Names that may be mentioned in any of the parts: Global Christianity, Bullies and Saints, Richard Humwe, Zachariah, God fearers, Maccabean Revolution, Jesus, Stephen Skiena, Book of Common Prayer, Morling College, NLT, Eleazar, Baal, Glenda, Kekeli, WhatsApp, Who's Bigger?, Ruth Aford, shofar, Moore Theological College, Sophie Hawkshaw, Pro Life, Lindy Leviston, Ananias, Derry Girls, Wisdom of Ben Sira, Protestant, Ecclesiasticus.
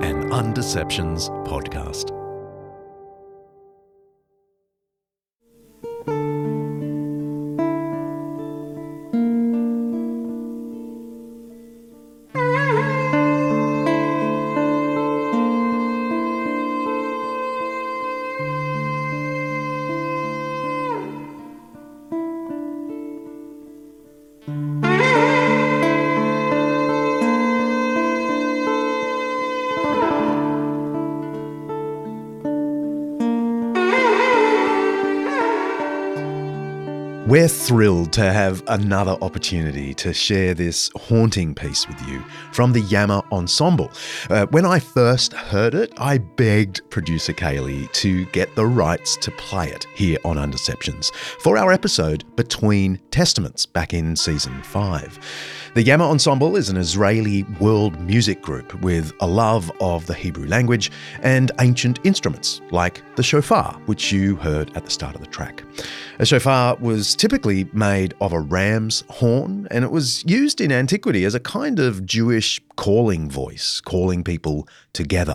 An Undeceptions podcast. We're thrilled to have another opportunity to share this haunting piece with you from the Yamma Ensemble. When I first heard it, I begged producer Kaylee to get the rights to play it here on Undeceptions for our episode Between Testaments back in Season 5. The Yamma Ensemble is an Israeli world music group with a love of the Hebrew language and ancient instruments like the shofar, which you heard at the start of the track. A shofar was typically made of a ram's horn, and it was used in antiquity as a kind of Jewish calling voice, calling people together.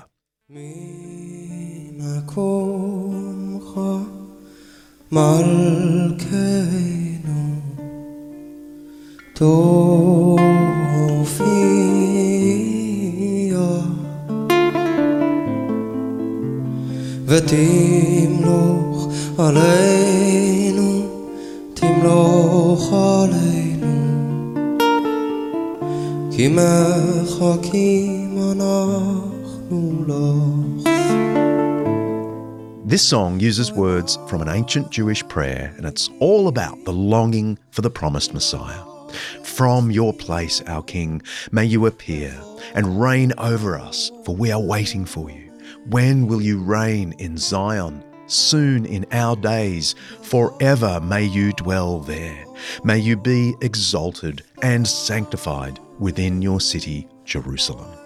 This song uses words from an ancient Jewish prayer, and it's all about the longing for the promised Messiah. From your place, our King, may you appear and reign over us, for we are waiting for you. When will you reign in Zion? Soon in our days, forever may you dwell there. May you be exalted and sanctified within your city, Jerusalem.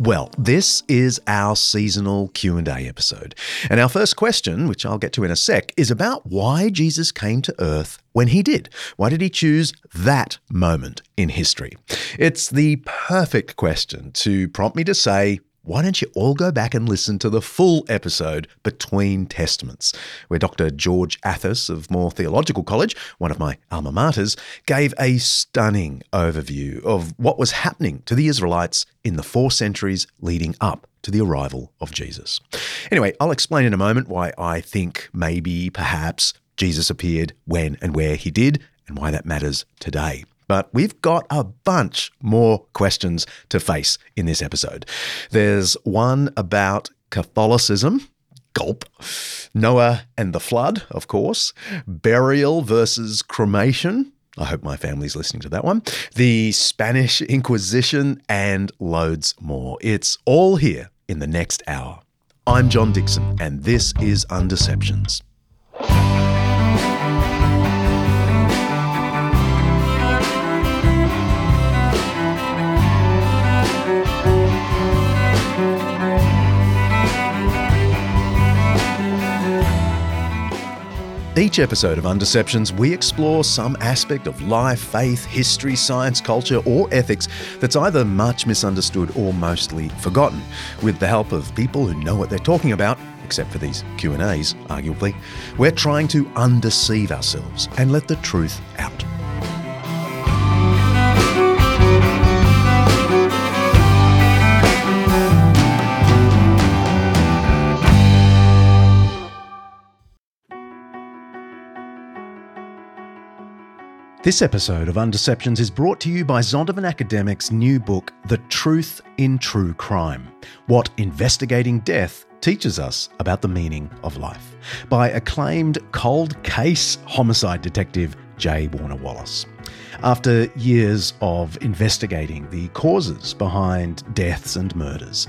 Well, this is our seasonal Q&A episode. And our first question, which I'll get to in a sec, is about why Jesus came to earth when he did. Why did he choose that moment in history? It's the perfect question to prompt me to say, why don't you all go back and listen to the full episode, Between Testaments, where Dr. George Athos of Moore Theological College, one of my alma maters, gave a stunning overview of what was happening to the Israelites in the 4 centuries leading up to the arrival of Jesus. Anyway, I'll explain in a moment why I think maybe, perhaps, Jesus appeared when and where he did, and why that matters today. But we've got a bunch more questions to face in this episode. There's one about Catholicism, gulp, Noah and the flood, of course, burial versus cremation. I hope my family's listening to that one. The Spanish Inquisition and loads more. It's all here in the next hour. I'm John Dixon, and this is Undeceptions. Each episode of Undeceptions, we explore some aspect of life, faith, history, science, culture, or ethics that's either much misunderstood or mostly forgotten, with the help of people who know what they're talking about, except for these Q&As, arguably. We're trying to undeceive ourselves and let the truth out. This episode of Undeceptions is brought to you by Zondervan Academic's new book, The Truth in True Crime, What Investigating Death Teaches Us About the Meaning of Life, by acclaimed cold case homicide detective J. Warner Wallace. After years of investigating the causes behind deaths and murders,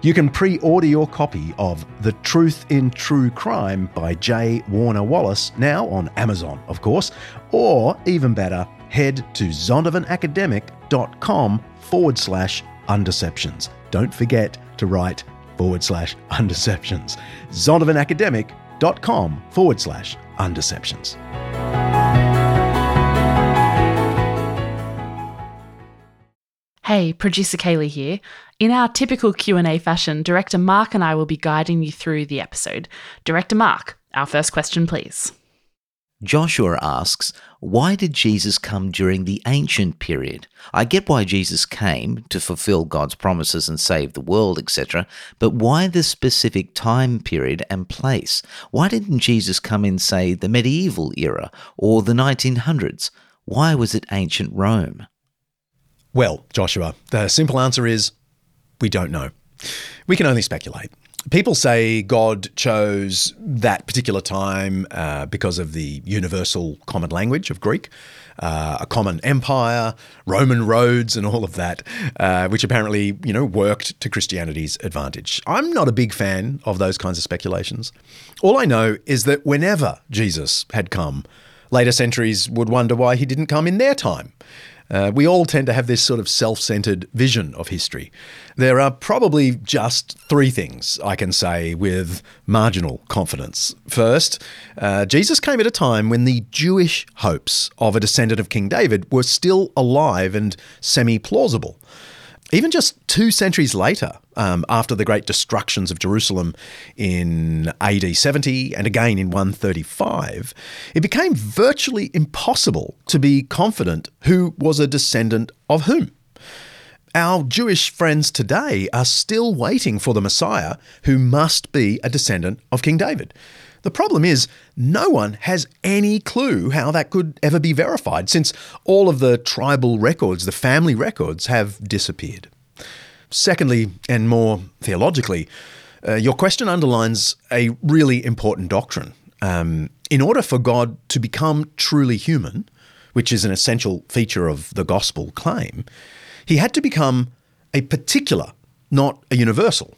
You can pre-order your copy of The Truth in True Crime by J. Warner Wallace now on Amazon, of course, or even better, head to zondervanacademic.com/undeceptions. Don't forget to write /undeceptions. zondervanacademic.com/undeceptions. Hey, producer Kaylee here. In our typical Q&A fashion, Director Mark and I will be guiding you through the episode. Director Mark, our first question, please. Joshua asks, why did Jesus come during the ancient period? I get why Jesus came to fulfill God's promises and save the world, etc., but why this specific time period and place? Why didn't Jesus come in, say, the medieval era or the 1900s? Why was it ancient Rome? Well, Joshua, the simple answer is we don't know. We can only speculate. People say God chose that particular time because of the universal common language of Greek, a common empire, Roman roads and all of that, which apparently, worked to Christianity's advantage. I'm not a big fan of those kinds of speculations. All I know is that whenever Jesus had come, later centuries would wonder why he didn't come in their time. We all tend to have this sort of self-centered vision of history. There are probably just three things I can say with marginal confidence. First, Jesus came at a time when the Jewish hopes of a descendant of King David were still alive and semi-plausible. Even just 2 centuries later, after the great destructions of Jerusalem in AD 70 and again in 135, it became virtually impossible to be confident who was a descendant of whom. Our Jewish friends today are still waiting for the Messiah who must be a descendant of King David. The problem is no one has any clue how that could ever be verified since all of the tribal records, the family records, have disappeared. Secondly, and more theologically, your question underlines a really important doctrine. In order for God to become truly human, which is an essential feature of the gospel claim, he had to become a particular, not a universal.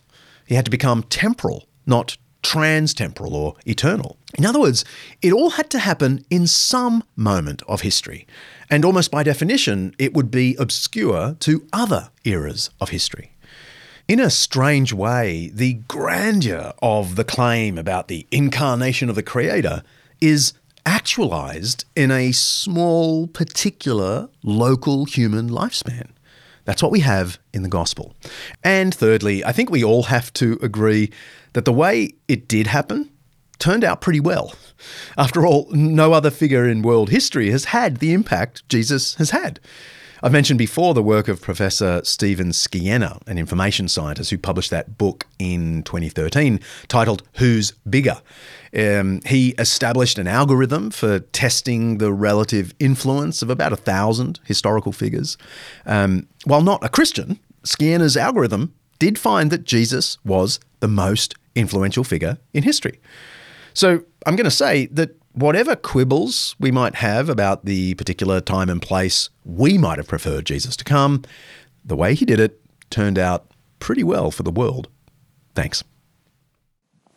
He had to become temporal, not trans-temporal or eternal. In other words, it all had to happen in some moment of history, and almost by definition, it would be obscure to other eras of history. In a strange way, the grandeur of the claim about the incarnation of the Creator is actualized in a small, particular, local human lifespan. That's what we have in the gospel. And thirdly, I think we all have to agree that the way it did happen turned out pretty well. After all, no other figure in world history has had the impact Jesus has had. I've mentioned before the work of Professor Stephen Skiena, an information scientist who published that book in 2013 titled Who's Bigger? He established an algorithm for testing the relative influence of about 1,000 historical figures. While not a Christian, Skiena's algorithm did find that Jesus was the most influential figure in history. So I'm going to say that whatever quibbles we might have about the particular time and place we might have preferred Jesus to come, the way he did it turned out pretty well for the world. Thanks.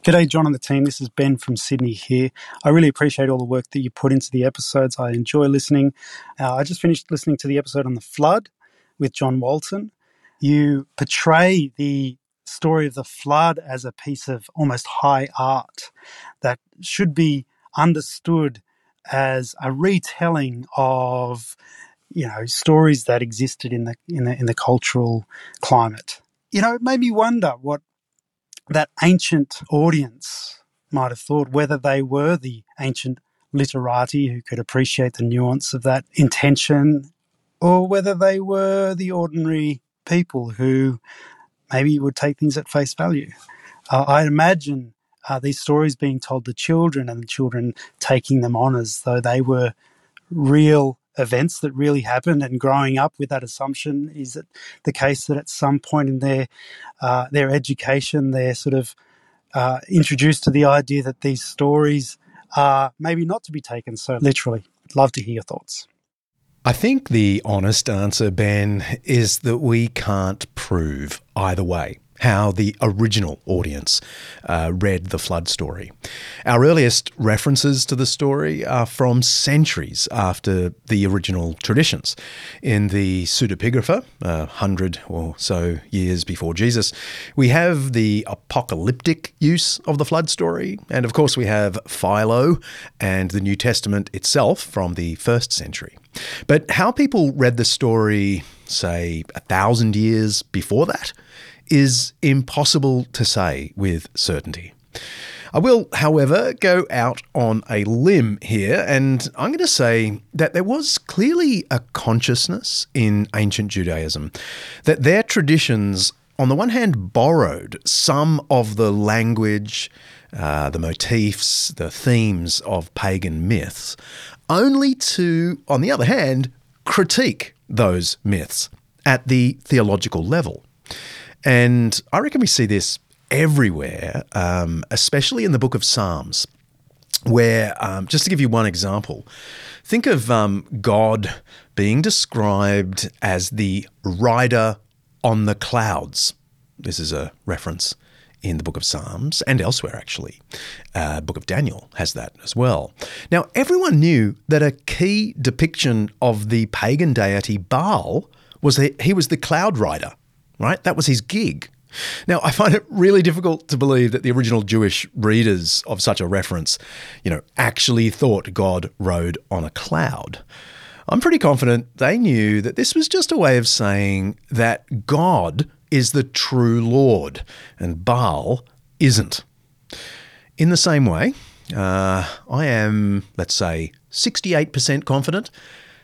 G'day, John and the team. This is Ben from Sydney here. I really appreciate all the work that you put into the episodes. I enjoy listening. I just finished listening to the episode on the flood with John Walton. You portray the story of the flood as a piece of almost high art that should be understood as a retelling of, stories that existed in the cultural climate. It made me wonder what that ancient audience might have thought, whether they were the ancient literati who could appreciate the nuance of that intention, or whether they were the ordinary people who maybe would take things at face value. I imagine these stories being told to children and the children taking them on as though they were real events that really happened, and growing up with that assumption is it the case that at some point in their education they're sort of introduced to the idea that these stories are maybe not to be taken so literally. I'd love to hear your thoughts. I think the honest answer, Ben, is that we can't prove either way how the original audience read the flood story. Our earliest references to the story are from centuries after the original traditions. In the Pseudepigrapha, 100 or so years before Jesus, we have the apocalyptic use of the flood story. And of course, we have Philo and the New Testament itself from the 1st century. But how people read the story, say, 1,000 years before that, is impossible to say with certainty. I will, however, go out on a limb here, and I'm going to say that there was clearly a consciousness in ancient Judaism that their traditions, on the one hand, borrowed some of the language, the motifs, the themes of pagan myths, only to, on the other hand, critique those myths at the theological level. And I reckon we see this everywhere, especially in the Book of Psalms, where, just to give you one example, think of God being described as the rider on the clouds. This is a reference in the Book of Psalms and elsewhere, actually. Book of Daniel has that as well. Now, everyone knew that a key depiction of the pagan deity Baal was that he was the cloud rider. Right? That was his gig. Now, I find it really difficult to believe that the original Jewish readers of such a reference, actually thought God rode on a cloud. I'm pretty confident they knew that this was just a way of saying that God is the true Lord and Baal isn't. In the same way, I am, let's say, 68% confident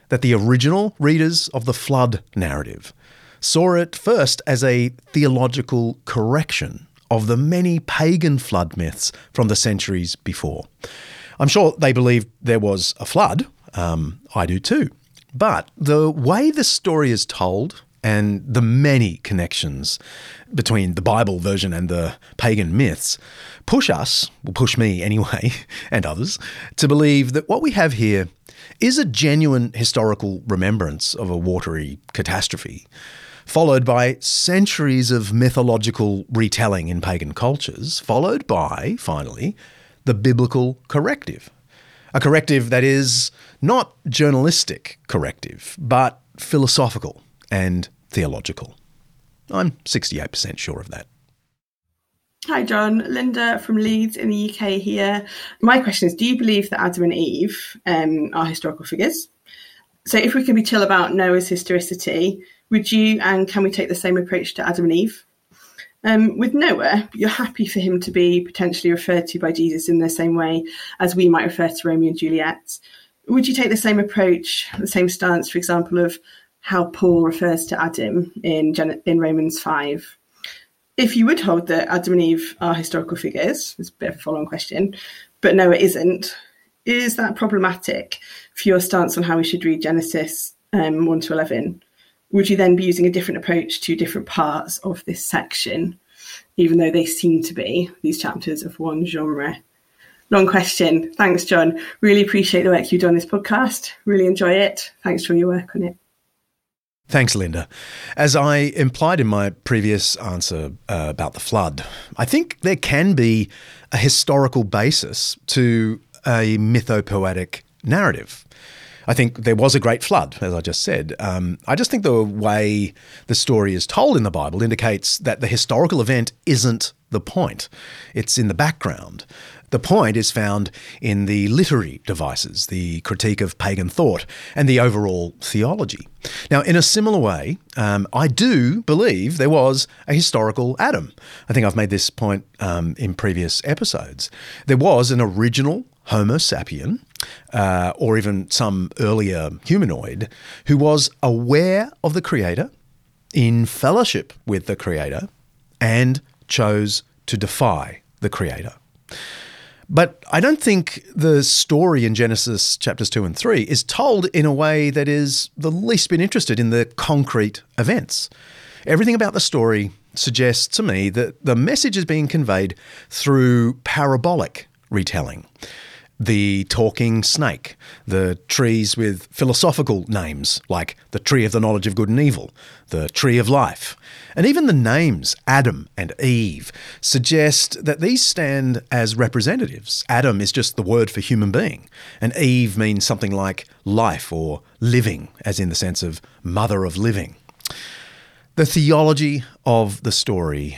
that the original readers of the flood narrative saw it first as a theological correction of the many pagan flood myths from the centuries before. I'm sure they believed there was a flood. I do too. But the way the story is told and the many connections between the Bible version and the pagan myths push us, well, push me anyway, and others, to believe that what we have here is a genuine historical remembrance of a watery catastrophe, followed by centuries of mythological retelling in pagan cultures, followed by, finally, the biblical corrective. A corrective that is not journalistic corrective, but philosophical and theological. I'm 68% sure of that. Hi, John. Linda from Leeds in the UK here. My question is, do you believe that Adam and Eve are historical figures? So if we can be chill about Noah's historicity, would you and can we take the same approach to Adam and Eve? With Noah, you're happy for him to be potentially referred to by Jesus in the same way as we might refer to Romeo and Juliet. Would you take the same approach, the same stance, for example, of how Paul refers to Adam in Romans 5? If you would hold that Adam and Eve are historical figures, it's a bit of a follow-on question, but Noah isn't, is that problematic for your stance on how we should read Genesis 1 to 11? Would you then be using a different approach to different parts of this section, even though they seem to be these chapters of one genre? Long question. Thanks, John. Really appreciate the work you do on this podcast. Really enjoy it. Thanks for your work on it. Thanks, Linda. As I implied in my previous answer about the flood, I think there can be a historical basis to a mythopoetic narrative. I think there was a great flood, as I just said. I just think the way the story is told in the Bible indicates that the historical event isn't the point. It's in the background. The point is found in the literary devices, the critique of pagan thought, and the overall theology. Now, in a similar way, I do believe there was a historical Adam. I think I've made this point in previous episodes. There was an original Homo sapien, or even some earlier humanoid, who was aware of the Creator, in fellowship with the Creator, and chose to defy the Creator. But I don't think the story in Genesis chapters 2 and 3 is told in a way that is the least bit interested in the concrete events. Everything about the story suggests to me that the message is being conveyed through parabolic retelling. The talking snake, the trees with philosophical names like the tree of the knowledge of good and evil, the tree of life, and even the names Adam and Eve suggest that these stand as representatives. Adam is just the word for human being, and Eve means something like life or living, as in the sense of mother of living. The theology of the story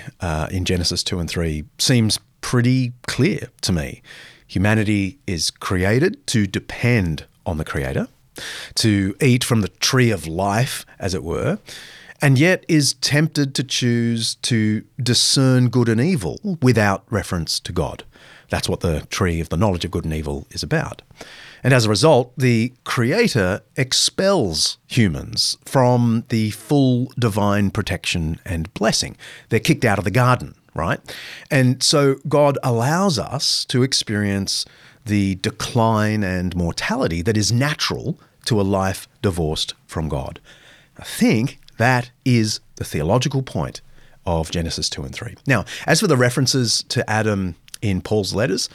in Genesis 2 and 3 seems pretty clear to me. Humanity is created to depend on the Creator, to eat from the tree of life, as it were, and yet is tempted to choose to discern good and evil without reference to God. That's what the tree of the knowledge of good and evil is about. And as a result, the Creator expels humans from the full divine protection and blessing. They're kicked out of the garden, right? And so God allows us to experience the decline and mortality that is natural to a life divorced from God. I think that is the theological point of Genesis 2 and 3. Now, as for the references to Adam in Paul's letters,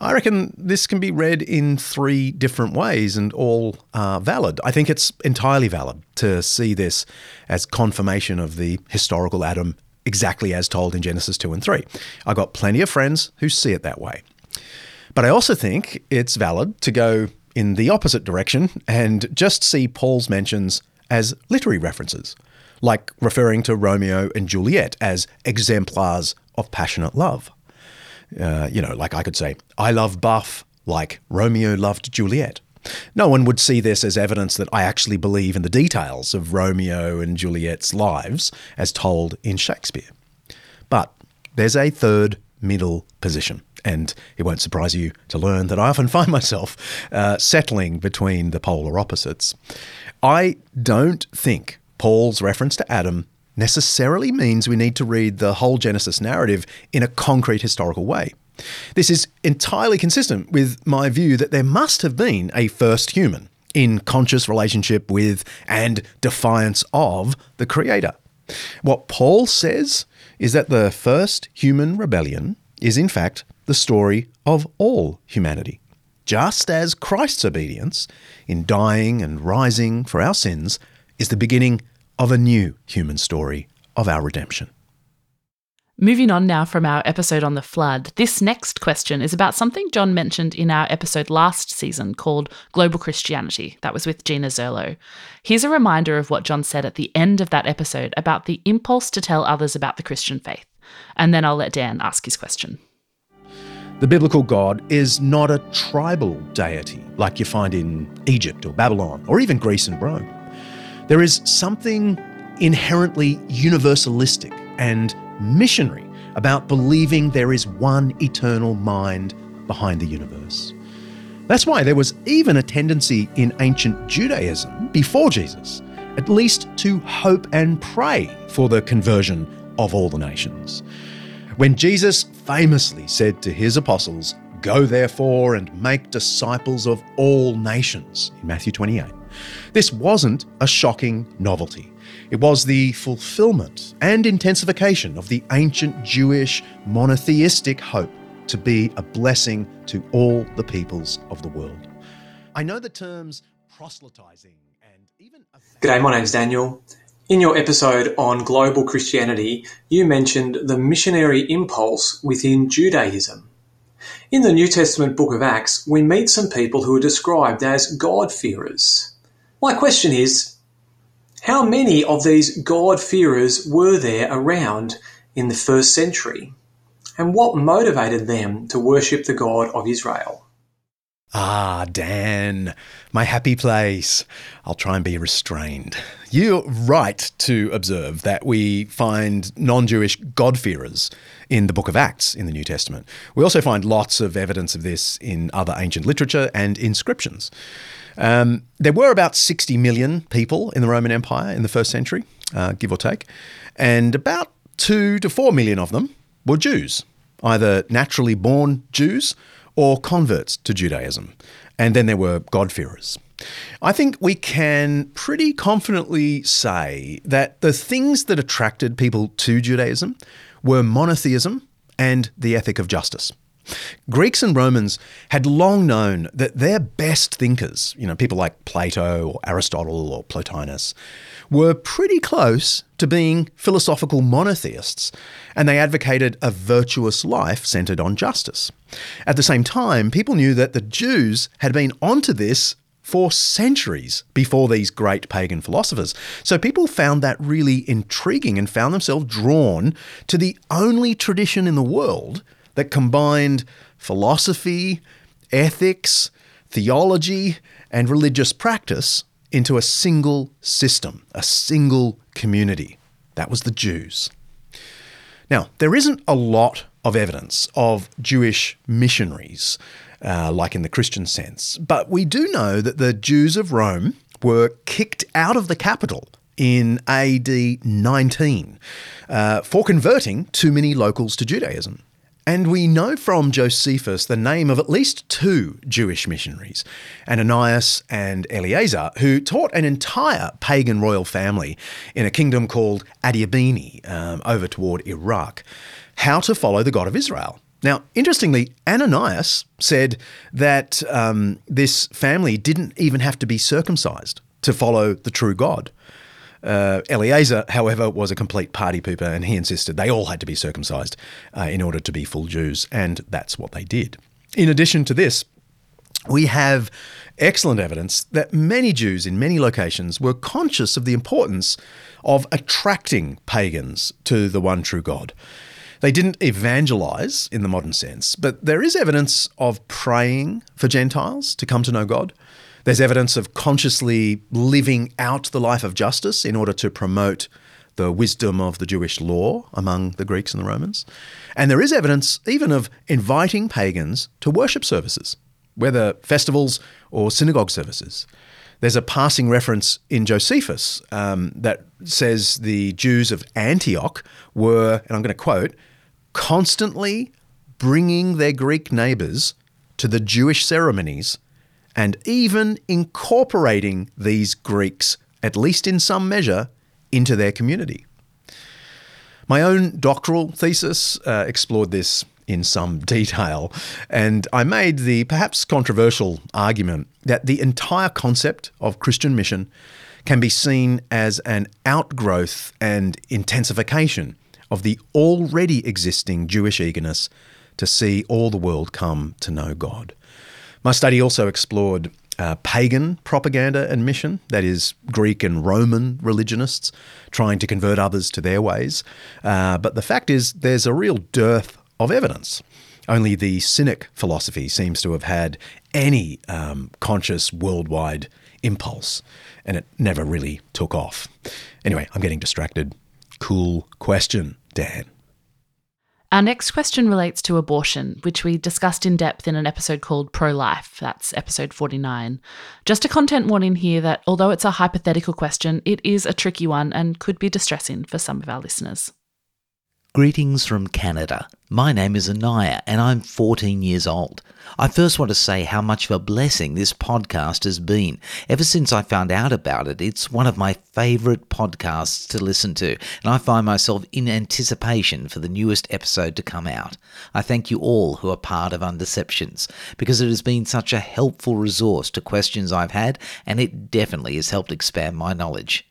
I reckon this can be read in three different ways and all are valid. I think it's entirely valid to see this as confirmation of the historical Adam exactly as told in Genesis 2 and 3. I've got plenty of friends who see it that way. But I also think it's valid to go in the opposite direction and just see Paul's mentions as literary references, like referring to Romeo and Juliet as exemplars of passionate love. Like I could say, I love Buff like Romeo loved Juliet. No one would see this as evidence that I actually believe in the details of Romeo and Juliet's lives as told in Shakespeare. But there's a third middle position, and it won't surprise you to learn that I often find myself settling between the polar opposites. I don't think Paul's reference to Adam necessarily means we need to read the whole Genesis narrative in a concrete historical way. This is entirely consistent with my view that there must have been a first human in conscious relationship with and defiance of the Creator. What Paul says is that the first human rebellion is in fact the story of all humanity, just as Christ's obedience in dying and rising for our sins is the beginning of a new human story of our redemption. Moving on now from our episode on the flood, this next question is about something John mentioned in our episode last season called Global Christianity. That was with Gina Zerlo. Here's a reminder of what John said at the end of that episode about the impulse to tell others about the Christian faith. And then I'll let Dan ask his question. The biblical God is not a tribal deity like you find in Egypt or Babylon or even Greece and Rome. There is something inherently universalistic and missionary about believing there is one eternal mind behind the universe. That's why there was even a tendency in ancient Judaism before Jesus, at least to hope and pray for the conversion of all the nations. When Jesus famously said to his apostles, "Go therefore and make disciples of all nations," in Matthew 28, this wasn't a shocking novelty. It was the fulfillment and intensification of the ancient Jewish monotheistic hope to be a blessing to all the peoples of the world. I know the terms proselytizing and even... G'day, my name's Daniel. In your episode on global Christianity, you mentioned the missionary impulse within Judaism. In the New Testament book of Acts, we meet some people who are described as God-fearers. My question is, how many of these God-fearers were there around in the first century? And what motivated them to worship the God of Israel? Ah, Dan, my happy place. I'll try and be restrained. You're right to observe that we find non-Jewish God-fearers in the book of Acts in the New Testament. We also find lots of evidence of this in other ancient literature and inscriptions. There were about 60 million people in the Roman Empire in the first century, give or take, and about 2 to 4 million of them were Jews, either naturally born Jews or converts to Judaism. And then there were God-fearers. I think we can pretty confidently say that the things that attracted people to Judaism were monotheism and the ethic of justice. Greeks and Romans had long known that their best thinkers, you know, people like Plato or Aristotle or Plotinus, were pretty close to being philosophical monotheists, and they advocated a virtuous life centered on justice. At the same time, people knew that the Jews had been onto this for centuries before these great pagan philosophers. So people found that really intriguing and found themselves drawn to the only tradition in the world that combined philosophy, ethics, theology, and religious practice into a single system, a single community. That was the Jews. Now, there isn't a lot of evidence of Jewish missionaries like in the Christian sense. But we do know that the Jews of Rome were kicked out of the capital in AD 19 for converting too many locals to Judaism. And we know from Josephus the name of at least two Jewish missionaries, Ananias and Eleazar, who taught an entire pagan royal family in a kingdom called Adiabene, over toward Iraq, how to follow the God of Israel. Now, interestingly, Ananias said that this family didn't even have to be circumcised to follow the true God. Eleazar, however, was a complete party pooper, and he insisted they all had to be circumcised in order to be full Jews, and that's what they did. In addition to this, we have excellent evidence that many Jews in many locations were conscious of the importance of attracting pagans to the one true God. They didn't evangelize in the modern sense, but there is evidence of praying for Gentiles to come to know God. There's evidence of consciously living out the life of justice in order to promote the wisdom of the Jewish law among the Greeks and the Romans. And there is evidence even of inviting pagans to worship services, whether festivals or synagogue services. There's a passing reference in Josephus that says the Jews of Antioch were, and I'm going to quote, constantly bringing their Greek neighbours to the Jewish ceremonies and even incorporating these Greeks, at least in some measure, into their community. My own doctoral thesis explored this in some detail, and I made the perhaps controversial argument that the entire concept of Christian mission can be seen as an outgrowth and intensification of the already existing Jewish eagerness to see all the world come to know God. My study also explored pagan propaganda and mission, that is, Greek and Roman religionists trying to convert others to their ways. But the fact is, there's a real dearth of evidence. Only the Cynic philosophy seems to have had any conscious worldwide impulse, and it never really took off. Anyway, I'm getting distracted. Cool question, Dan. Our next question relates to abortion, which we discussed in depth in an episode called Pro-Life. That's episode 49. Just a content warning here that although it's a hypothetical question, it is a tricky one and could be distressing for some of our listeners. Greetings from Canada. My name is Anaya and I'm 14 years old. I first want to say how much of a blessing this podcast has been. Ever since I found out about it, it's one of my favourite podcasts to listen to, and I find myself in anticipation for the newest episode to come out. I thank you all who are part of Undeceptions, because it has been such a helpful resource to questions I've had, and it definitely has helped expand my knowledge.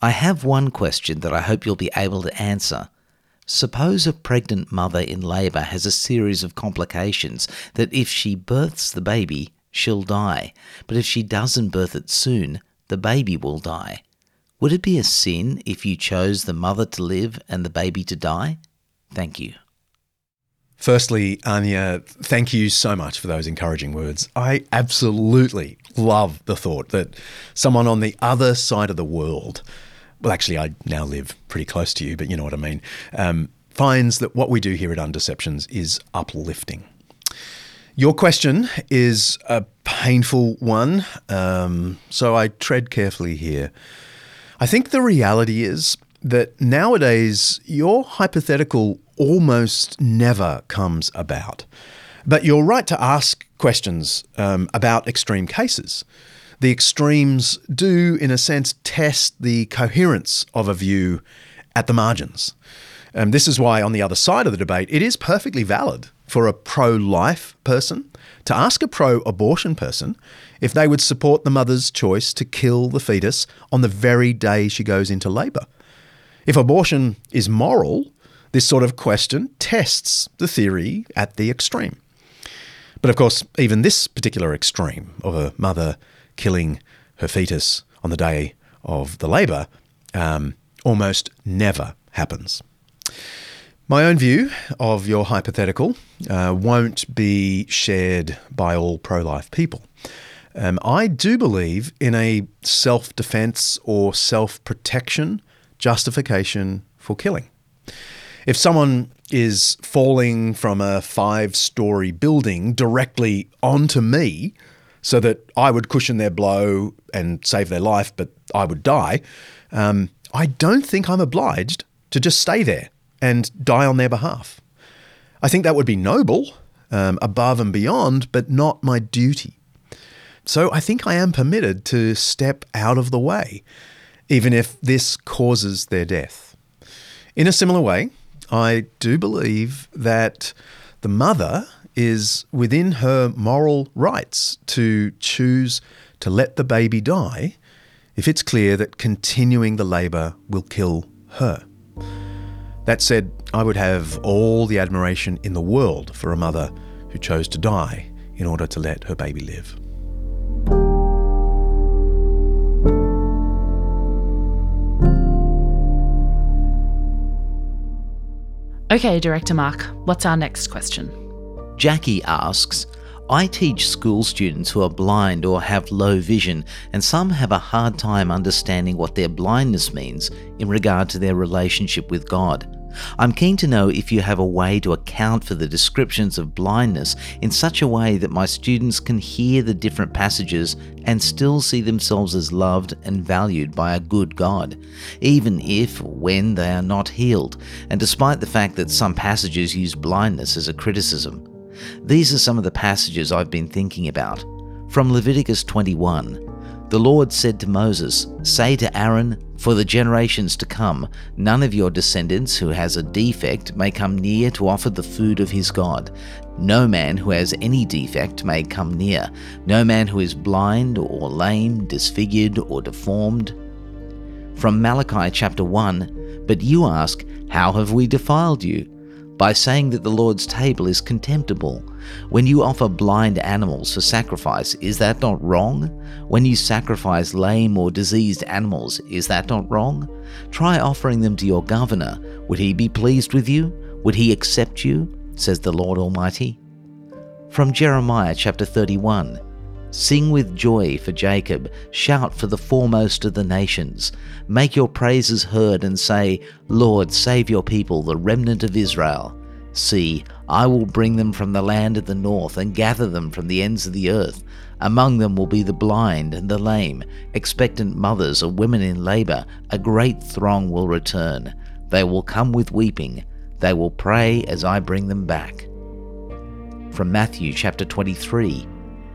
I have one question that I hope you'll be able to answer. Suppose a pregnant mother in labour has a series of complications that if she births the baby, she'll die. But if she doesn't birth it soon, the baby will die. Would it be a sin if you chose the mother to live and the baby to die? Thank you. Firstly, Anya, thank you so much for those encouraging words. I absolutely love the thought that someone on the other side of the world, well, actually, I now live pretty close to you, but you know what I mean, finds that what we do here at Undeceptions is uplifting. Your question is a painful one, so I tread carefully here. I think the reality is that nowadays your hypothetical almost never comes about. But you're right to ask questions about extreme cases. The extremes do, in a sense, test the coherence of a view at the margins. This is why on the other side of the debate, it is perfectly valid for a pro-life person to ask a pro-abortion person if they would support the mother's choice to kill the fetus on the very day she goes into labour. If abortion is moral, this sort of question tests the theory at the extreme. But of course, even this particular extreme of a mother killing her fetus on the day of the labour almost never happens. My own view of your hypothetical won't be shared by all pro-life people. I do believe in a self-defense or self-protection justification for killing. If someone is falling from a 5-story building directly onto me so that I would cushion their blow and save their life, but I would die, I don't think I'm obliged to just stay there and die on their behalf. I think that would be noble, above and beyond, but not my duty. So I think I am permitted to step out of the way, even if this causes their death. In a similar way, I do believe that the mother is within her moral rights to choose to let the baby die if it's clear that continuing the labour will kill her. That said, I would have all the admiration in the world for a mother who chose to die in order to let her baby live. Okay, Director Mark, what's our next question? Jackie asks, I teach school students who are blind or have low vision, and some have a hard time understanding what their blindness means in regard to their relationship with God. I'm keen to know if you have a way to account for the descriptions of blindness in such a way that my students can hear the different passages and still see themselves as loved and valued by a good God, even if or when they are not healed, and despite the fact that some passages use blindness as a criticism. These are some of the passages I've been thinking about. From Leviticus 21, the Lord said to Moses, "Say to Aaron, for the generations to come, none of your descendants who has a defect may come near to offer the food of his God. No man who has any defect may come near. No man who is blind or lame, disfigured or deformed." From Malachi chapter 1, "But you ask, how have we defiled you? By saying that the Lord's table is contemptible. When you offer blind animals for sacrifice, is that not wrong? When you sacrifice lame or diseased animals, is that not wrong? Try offering them to your governor. Would he be pleased with you? Would he accept you? Says the Lord Almighty." From Jeremiah chapter 31, "Sing with joy for Jacob, shout for the foremost of the nations. Make your praises heard and say, Lord, save your people, the remnant of Israel. See, I will bring them from the land of the north and gather them from the ends of the earth. Among them will be the blind and the lame, expectant mothers or women in labor. A great throng will return. They will come with weeping. They will pray as I bring them back." From Matthew chapter 23,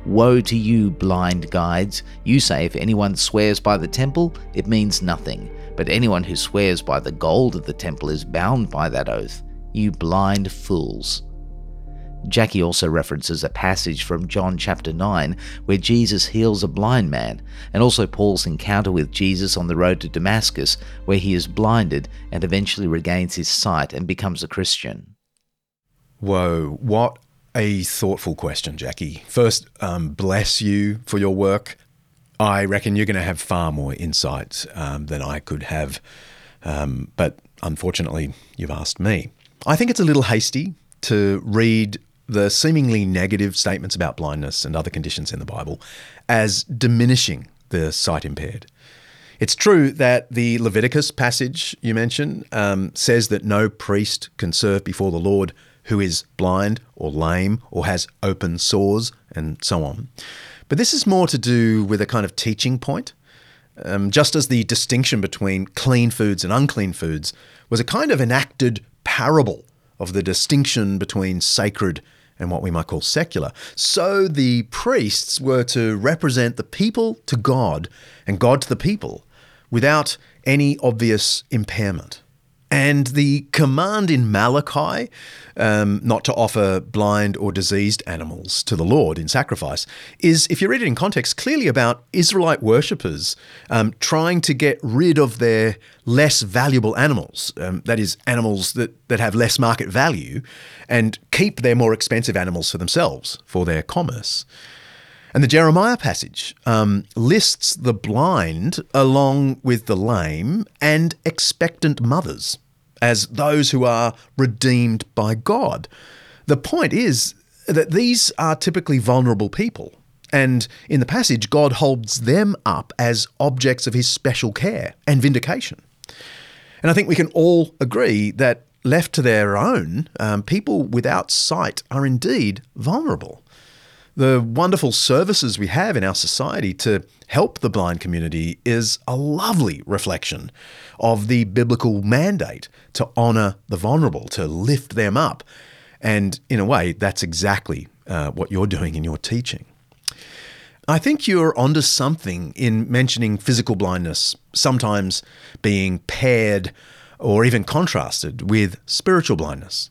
"Woe to you, blind guides! You say if anyone swears by the temple, it means nothing. But anyone who swears by the gold of the temple is bound by that oath. You blind fools." Jackie also references a passage from John chapter 9 where Jesus heals a blind man, and also Paul's encounter with Jesus on the road to Damascus where he is blinded and eventually regains his sight and becomes a Christian. Whoa, what a thoughtful question, Jackie. First, bless you for your work. I reckon you're going to have far more insight than I could have, but unfortunately, you've asked me. I think it's a little hasty to read the seemingly negative statements about blindness and other conditions in the Bible as diminishing the sight impaired. It's true that the Leviticus passage you mentioned says that no priest can serve before the Lord who is blind or lame or has open sores and so on. But this is more to do with a kind of teaching point. Just as the distinction between clean foods and unclean foods was a kind of enacted parable of the distinction between sacred and what we might call secular. So the priests were to represent the people to God and God to the people without any obvious impairment. And the command in Malachi not to offer blind or diseased animals to the Lord in sacrifice is, if you read it in context, clearly about Israelite worshippers trying to get rid of their less valuable animals, that is, animals that have less market value, and keep their more expensive animals for themselves, for their commerce. And the Jeremiah passage lists the blind along with the lame and expectant mothers as those who are redeemed by God. The point is that these are typically vulnerable people. And in the passage, God holds them up as objects of his special care and vindication. And I think we can all agree that left to their own, people without sight are indeed vulnerable. The wonderful services we have in our society to help the blind community is a lovely reflection of the biblical mandate to honour the vulnerable, to lift them up. And in a way, that's exactly what you're doing in your teaching. I think you're onto something in mentioning physical blindness sometimes being paired or even contrasted with spiritual blindness.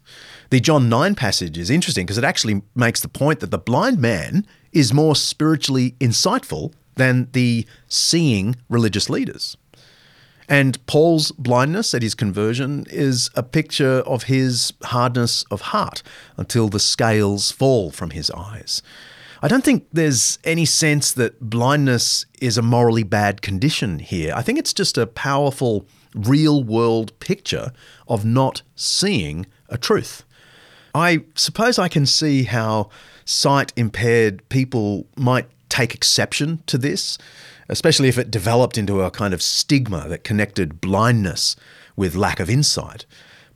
The John 9 passage is interesting because it actually makes the point that the blind man is more spiritually insightful than the seeing religious leaders. And Paul's blindness at his conversion is a picture of his hardness of heart until the scales fall from his eyes. I don't think there's any sense that blindness is a morally bad condition here. I think it's just a powerful real-world picture of not seeing a truth. I suppose I can see how sight-impaired people might take exception to this, especially if it developed into a kind of stigma that connected blindness with lack of insight.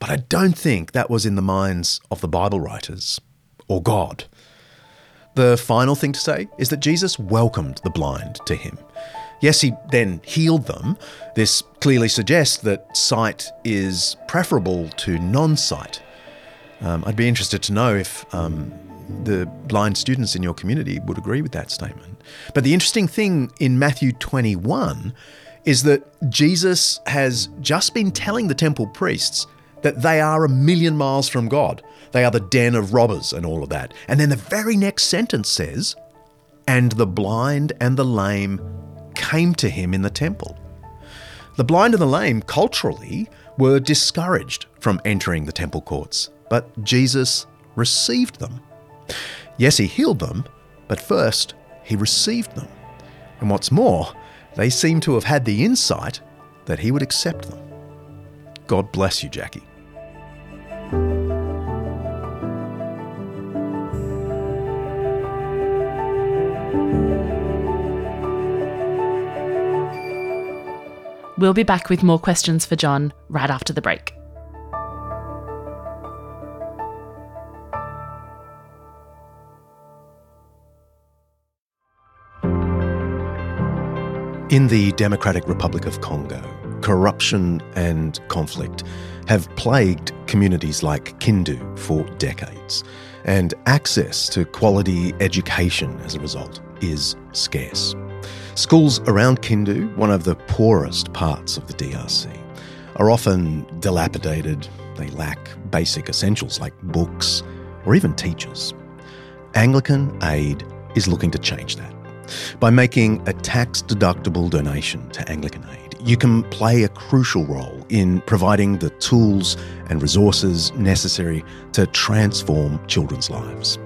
But I don't think that was in the minds of the Bible writers or God. The final thing to say is that Jesus welcomed the blind to him. Yes, he then healed them. This clearly suggests that sight is preferable to non-sight. I'd be interested to know if the blind students in your community would agree with that statement. But the interesting thing in Matthew 21 is that Jesus has just been telling the temple priests that they are 1,000,000 miles from God. They are the den of robbers and all of that. And then the very next sentence says, "And the blind and the lame came to him in the temple." The blind and the lame culturally were discouraged from entering the temple courts, but Jesus received them. Yes, he healed them, but first he received them. And what's more, they seem to have had the insight that he would accept them. God bless you, Jackie. We'll be back with more questions for John right after the break. In the Democratic Republic of Congo, corruption and conflict have plagued communities like Kindu for decades, and access to quality education as a result is scarce. Schools around Kindu, one of the poorest parts of the DRC, are often dilapidated. They lack basic essentials like books or even teachers. Anglican Aid is looking to change that. By making a tax-deductible donation to Anglican Aid, you can play a crucial role in providing the tools and resources necessary to transform children's lives.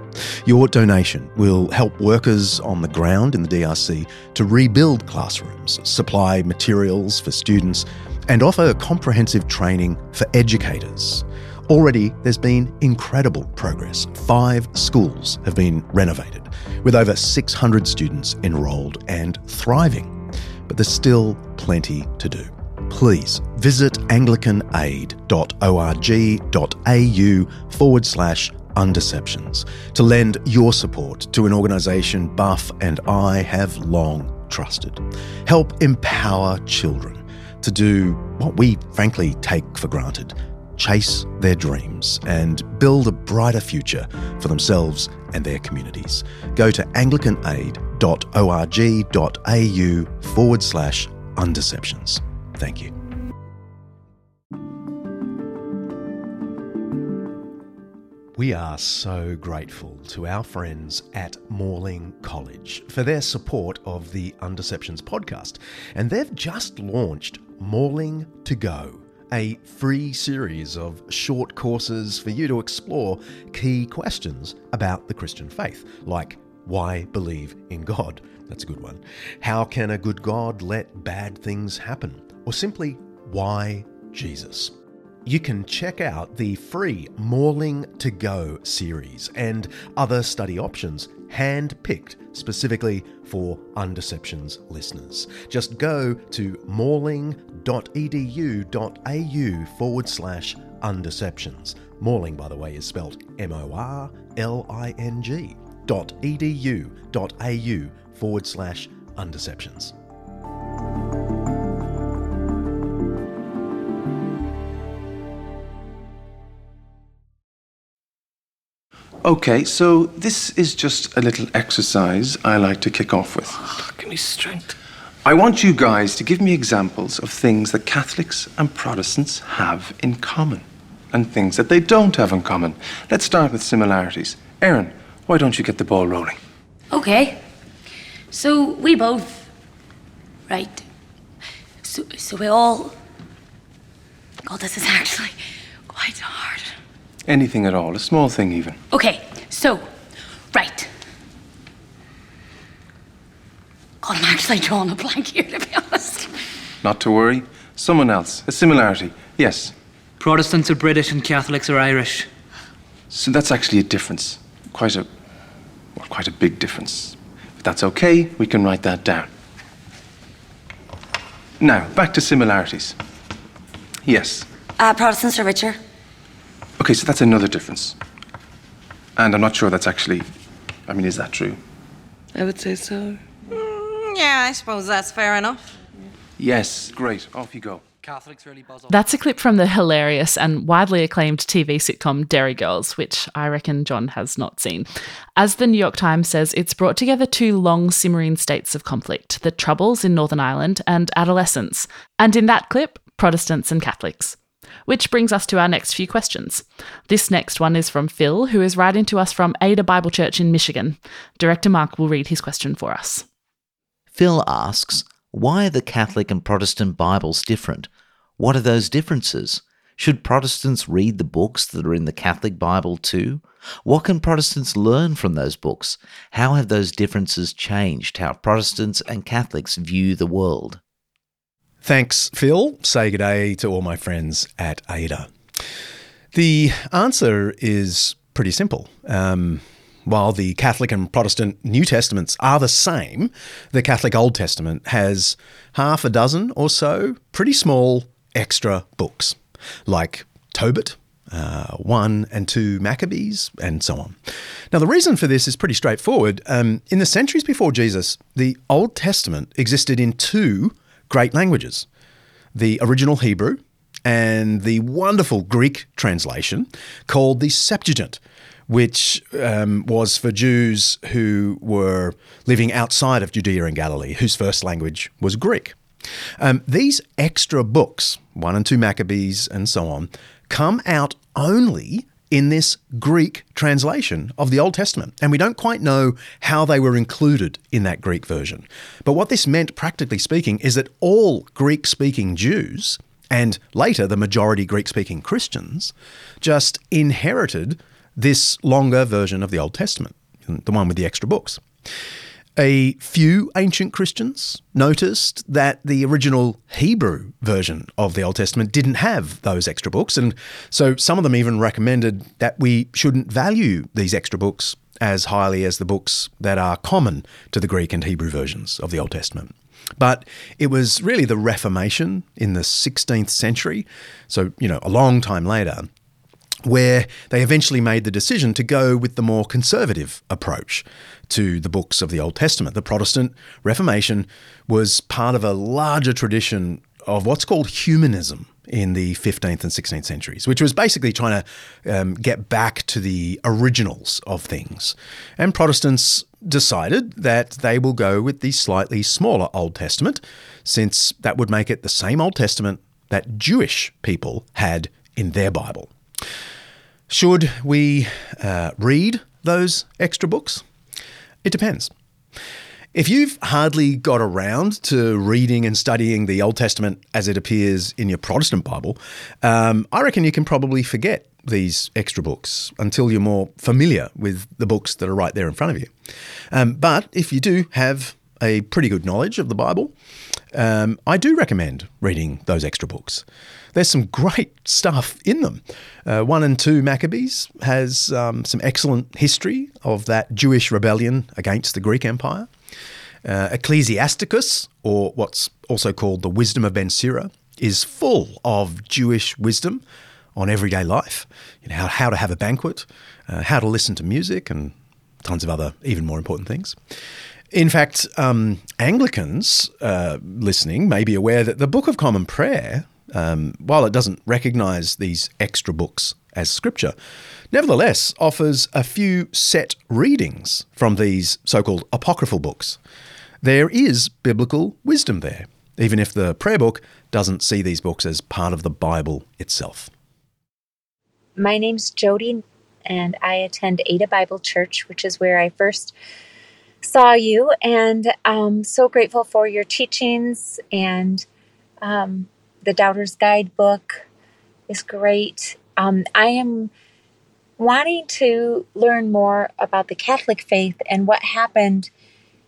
Your donation will help workers on the ground in the DRC to rebuild classrooms, supply materials for students, and offer comprehensive training for educators. Already, there's been incredible progress. 5 schools have been renovated, with over 600 students enrolled and thriving. But there's still plenty to do. Please visit anglicanaid.org.au/undeceptions to lend your support to an organisation Buff and I have long trusted. Help empower children to do what we frankly take for granted: chase their dreams and build a brighter future for themselves and their communities. Go to anglicanaid.org.au/undeceptions. Thank you. We are so grateful to our friends at Morling College for their support of the Undeceptions podcast. And they've just launched Morling to Go, a free series of short courses for you to explore key questions about the Christian faith, like why believe in God? That's a good one. How can a good God let bad things happen? Or simply, why Jesus? You can check out the free Morling to Go series and other study options hand-picked specifically for Undeceptions listeners. Just go to morling.edu.au/undeceptions. Morling, by the way, is spelled Morling .edu.au/undeceptions. Okay, so this is just a little exercise I like to kick off with. Oh, give me strength. I want you guys to give me examples of things that Catholics and Protestants have in common and things that they don't have in common. Let's start with similarities. Erin, why don't you get the ball rolling? Okay. So we both... Right. So we all... God, this is actually quite hard. Anything at all, a small thing even. Okay, so, right. God, I'm actually drawing a blank here, to be honest. Not to worry. Someone else, a similarity, yes. Protestants are British and Catholics are Irish. So that's actually a difference. Quite a big difference. But that's okay, we can write that down. Now, back to similarities. Yes. Protestants are richer. Okay, so that's another difference. And I'm not sure that's actually... I mean, is that true? I would say so. Yeah, I suppose that's fair enough. Yes, great. Off you go. Catholics really buzz off. That's a clip from the hilarious and widely acclaimed TV sitcom Derry Girls, which I reckon John has not seen. As the New York Times says, it's brought together two long simmering states of conflict, the Troubles in Northern Ireland and adolescence. And in that clip, Protestants and Catholics. Which brings us to our next few questions. This next one is from Phil, who is writing to us from Ada Bible Church in Michigan. Director Mark will read his question for us. Phil asks, why are the Catholic and Protestant Bibles different? What are those differences? Should Protestants read the books that are in the Catholic Bible too? What can Protestants learn from those books? How have those differences changed how Protestants and Catholics view the world? Thanks, Phil. Say good day to all my friends at Ada. The answer is pretty simple. While the Catholic and Protestant New Testaments are the same, the Catholic Old Testament has half a dozen or so pretty small extra books, like Tobit, 1 and 2 Maccabees, and so on. Now, the reason for this is pretty straightforward. In the centuries before Jesus, the Old Testament existed in two great languages, the original Hebrew and the wonderful Greek translation called the Septuagint, which was for Jews who were living outside of Judea and Galilee, whose first language was Greek. These extra books, 1 and 2 Maccabees and so on, come out only in this Greek translation of the Old Testament. And we don't quite know how they were included in that Greek version. But what this meant, practically speaking, is that all Greek-speaking Jews, and later the majority Greek-speaking Christians, just inherited this longer version of the Old Testament, the one with the extra books. A few ancient Christians noticed that the original Hebrew version of the Old Testament didn't have those extra books, and so some of them even recommended that we shouldn't value these extra books as highly as the books that are common to the Greek and Hebrew versions of the Old Testament. But it was really the Reformation in the 16th century, so, a long time later, where they eventually made the decision to go with the more conservative approach to the books of the Old Testament. The Protestant Reformation was part of a larger tradition of what's called humanism in the 15th and 16th centuries, which was basically trying to get back to the originals of things. And Protestants decided that they will go with the slightly smaller Old Testament, since that would make it the same Old Testament that Jewish people had in their Bible. Should we read those extra books? It depends. If you've hardly got around to reading and studying the Old Testament as it appears in your Protestant Bible, I reckon you can probably forget these extra books until you're more familiar with the books that are right there in front of you. But if you do have a pretty good knowledge of the Bible, I do recommend reading those extra books. There's some great stuff in them. 1 and 2 Maccabees has some excellent history of that Jewish rebellion against the Greek Empire. Ecclesiasticus, or what's also called the Wisdom of Ben Sira, is full of Jewish wisdom on everyday life. You know, how to have a banquet, how to listen to music, and tons of other even more important things. In fact, Anglicans listening may be aware that the Book of Common Prayer, while it doesn't recognise these extra books as scripture, nevertheless offers a few set readings from these so-called apocryphal books. There is biblical wisdom there, even if the prayer book doesn't see these books as part of the Bible itself. My name's Jody, and I attend Ada Bible Church, which is where I first saw you, and I'm so grateful for your teachings, and the Doubter's Guidebook is great. I am wanting to learn more about the Catholic faith and what happened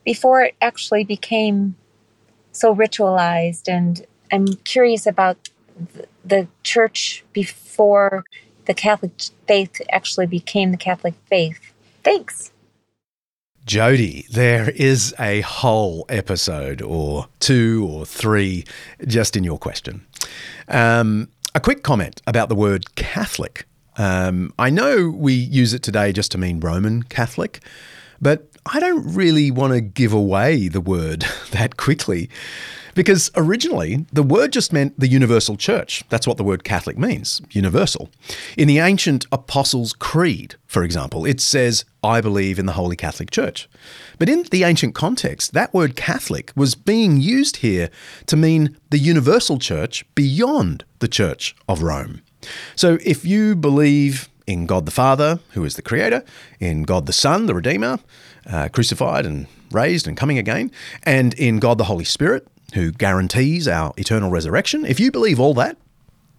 before it actually became so ritualized. And I'm curious about the church before the Catholic faith actually became the Catholic faith. Thanks. Jody, there is a whole episode or two or three just in your question. A quick comment about the word Catholic. I know we use it today just to mean Roman Catholic, but I don't really want to give away the word that quickly, because originally the word just meant the universal church. That's what the word Catholic means, universal. In the ancient Apostles' Creed, for example, it says, I believe in the Holy Catholic Church. But in the ancient context, that word Catholic was being used here to mean the universal church beyond the Church of Rome. So if you believe in God the Father, who is the Creator, in God the Son, the Redeemer, crucified and raised and coming again, and in God the Holy Spirit, who guarantees our eternal resurrection, if you believe all that,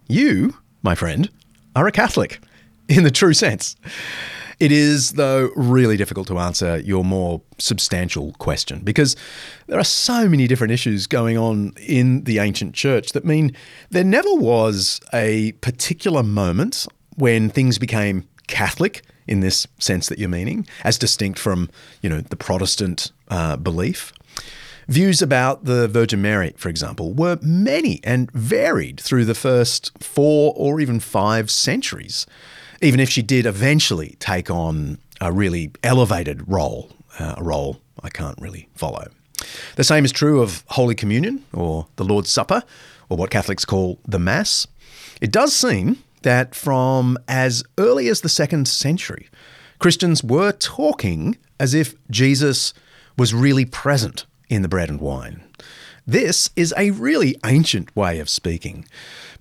you, my friend, are a Catholic in the true sense. It is, though, really difficult to answer your more substantial question, because there are so many different issues going on in the ancient church that mean there never was a particular moment when things became Catholic in this sense that you're meaning, as distinct from, you know, the Protestant belief. Views about the Virgin Mary, for example, were many and varied through the first 4 or even 5 centuries, even if she did eventually take on a really elevated role, a role I can't really follow. The same is true of Holy Communion or the Lord's Supper, or what Catholics call the Mass. It does seem that from as early as the 2nd century, Christians were talking as if Jesus was really present in the bread and wine. This is a really ancient way of speaking,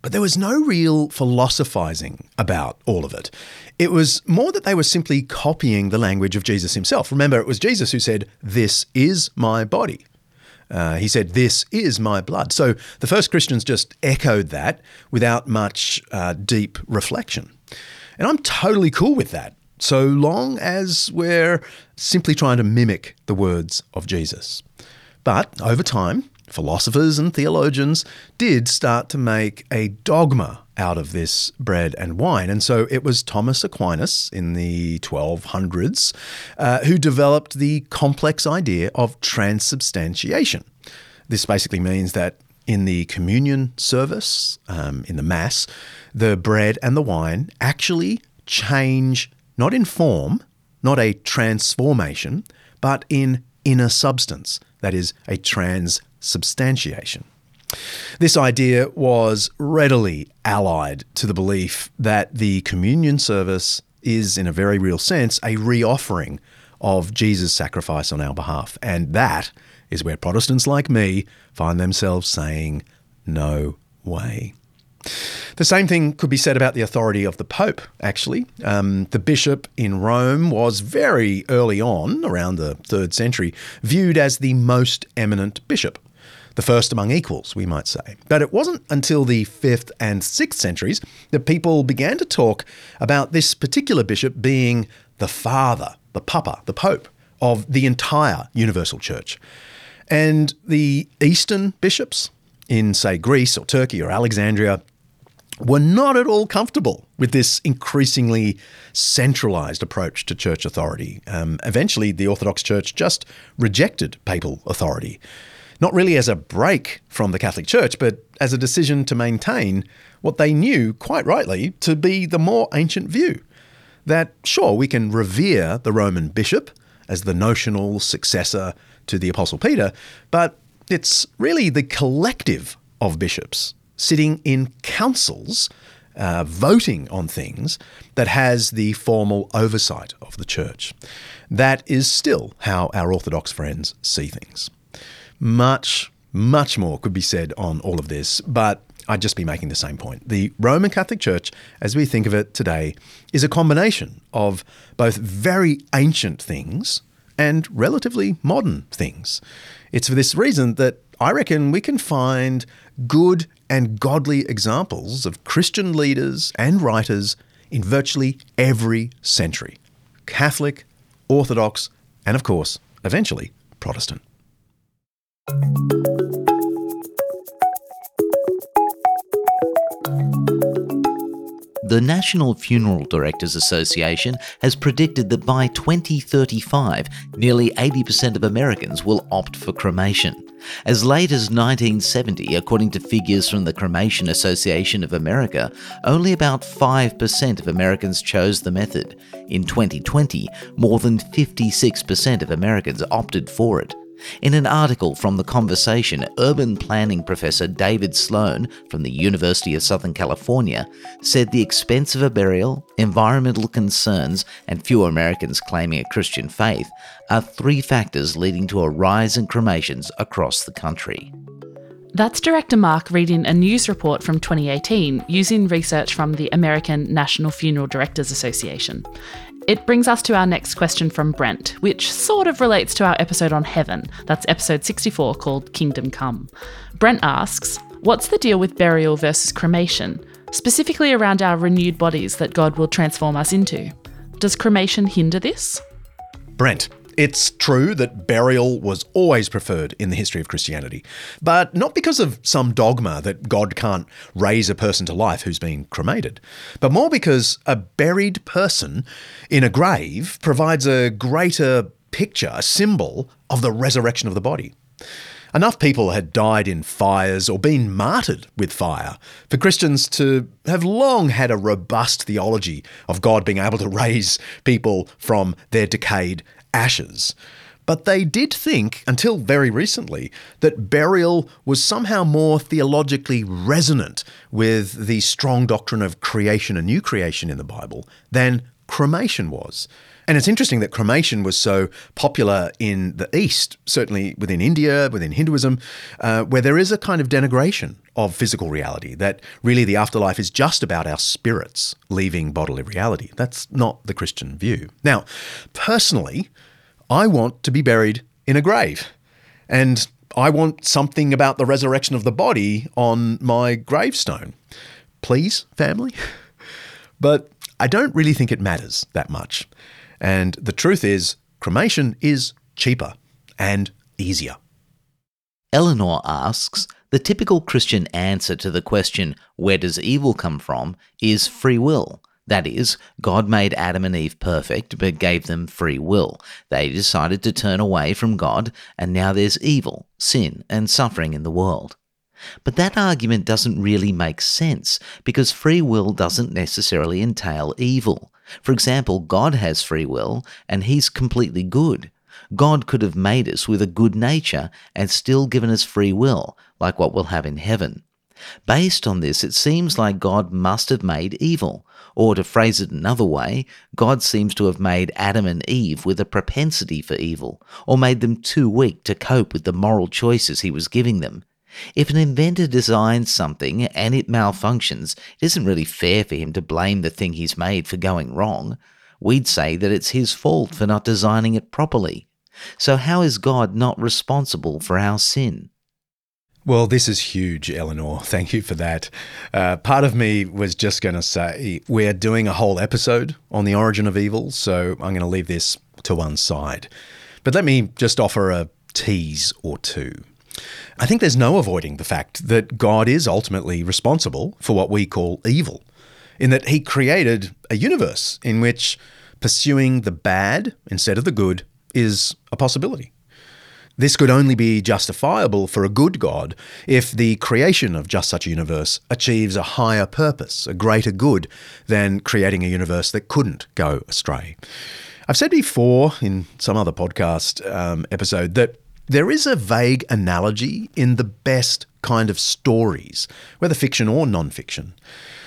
but there was no real philosophizing about all of it. It was more that they were simply copying the language of Jesus himself. Remember, it was Jesus who said, "This is my body." He said, "This is my blood." So the first Christians just echoed that without much deep reflection. And I'm totally cool with that, so long as we're simply trying to mimic the words of Jesus. But over time, philosophers and theologians did start to make a dogma out of this bread and wine. And so it was Thomas Aquinas in the 1200s who developed the complex idea of transubstantiation. This basically means that in the communion service, in the Mass, the bread and the wine actually change, not in form, not a transformation, but in inner substance. That is a transubstantiation. This idea was readily allied to the belief that the communion service is, in a very real sense, a reoffering of Jesus' sacrifice on our behalf. And that is where Protestants like me find themselves saying, no way. The same thing could be said about the authority of the Pope, actually. The bishop in Rome was very early on, around the 3rd century, viewed as the most eminent bishop, the first among equals, we might say. But it wasn't until the 5th and 6th centuries that people began to talk about this particular bishop being the father, the papa, the Pope of the entire universal church. And the Eastern bishops in, say, Greece or Turkey or Alexandria were not at all comfortable with this increasingly centralized approach to church authority. Eventually, the Orthodox Church just rejected papal authority, not really as a break from the Catholic Church, but as a decision to maintain what they knew, quite rightly, to be the more ancient view, that sure, we can revere the Roman bishop as the notional successor to the Apostle Peter, but it's really the collective of bishops sitting in councils, voting on things, that has the formal oversight of the church. That is still how our Orthodox friends see things. Much, much more could be said on all of this, but I'd just be making the same point. The Roman Catholic Church, as we think of it today, is a combination of both very ancient things and relatively modern things. It's for this reason that I reckon we can find good and godly examples of Christian leaders and writers in virtually every century: Catholic, Orthodox, and of course, eventually, Protestant. The National Funeral Directors Association has predicted that by 2035, nearly 80% of Americans will opt for cremation. As late as 1970, according to figures from the Cremation Association of America, only about 5% of Americans chose the method. In 2020, more than 56% of Americans opted for it. In an article from The Conversation, urban planning professor David Sloan from the University of Southern California said the expense of a burial, environmental concerns, and fewer Americans claiming a Christian faith are three factors leading to a rise in cremations across the country. That's director Mark reading a news report from 2018 using research from the American National Funeral Directors Association. It brings us to our next question from Brent, which sort of relates to our episode on heaven. That's episode 64, called Kingdom Come. Brent asks, what's the deal with burial versus cremation, specifically around our renewed bodies that God will transform us into? Does cremation hinder this? Brent, it's true that burial was always preferred in the history of Christianity, but not because of some dogma that God can't raise a person to life who's been cremated, but more because a buried person in a grave provides a greater picture, a symbol of the resurrection of the body. Enough people had died in fires or been martyred with fire for Christians to have long had a robust theology of God being able to raise people from their decayed ashes. But they did think, until very recently, that burial was somehow more theologically resonant with the strong doctrine of creation and new creation in the Bible than cremation was. And it's interesting that cremation was so popular in the East, certainly within India, within Hinduism, where there is a kind of denigration of physical reality, that really the afterlife is just about our spirits leaving bodily reality. That's not the Christian view. Now, personally, I want to be buried in a grave, and I want something about the resurrection of the body on my gravestone. Please, family? But I don't really think it matters that much. And the truth is, cremation is cheaper and easier. Eleanor asks, the typical Christian answer to the question, where does evil come from, is free will. That is, God made Adam and Eve perfect, but gave them free will. They decided to turn away from God, and now there's evil, sin, and suffering in the world. But that argument doesn't really make sense, because free will doesn't necessarily entail evil. For example, God has free will, and he's completely good. God could have made us with a good nature and still given us free will, like what we'll have in heaven. Based on this, it seems like God must have made evil, or to phrase it another way, God seems to have made Adam and Eve with a propensity for evil, or made them too weak to cope with the moral choices he was giving them. If an inventor designs something and it malfunctions, it isn't really fair for him to blame the thing he's made for going wrong. We'd say that it's his fault for not designing it properly. So how is God not responsible for our sin? Well, this is huge, Eleanor. Thank you for that. Part of me was just going to say we're doing a whole episode on the origin of evil, so I'm going to leave this to one side. But let me just offer a tease or two. I think there's no avoiding the fact that God is ultimately responsible for what we call evil, in that he created a universe in which pursuing the bad instead of the good is a possibility. This could only be justifiable for a good God if the creation of just such a universe achieves a higher purpose, a greater good, than creating a universe that couldn't go astray. I've said before in some other podcast episode that there is a vague analogy in the best kind of stories, whether fiction or non-fiction.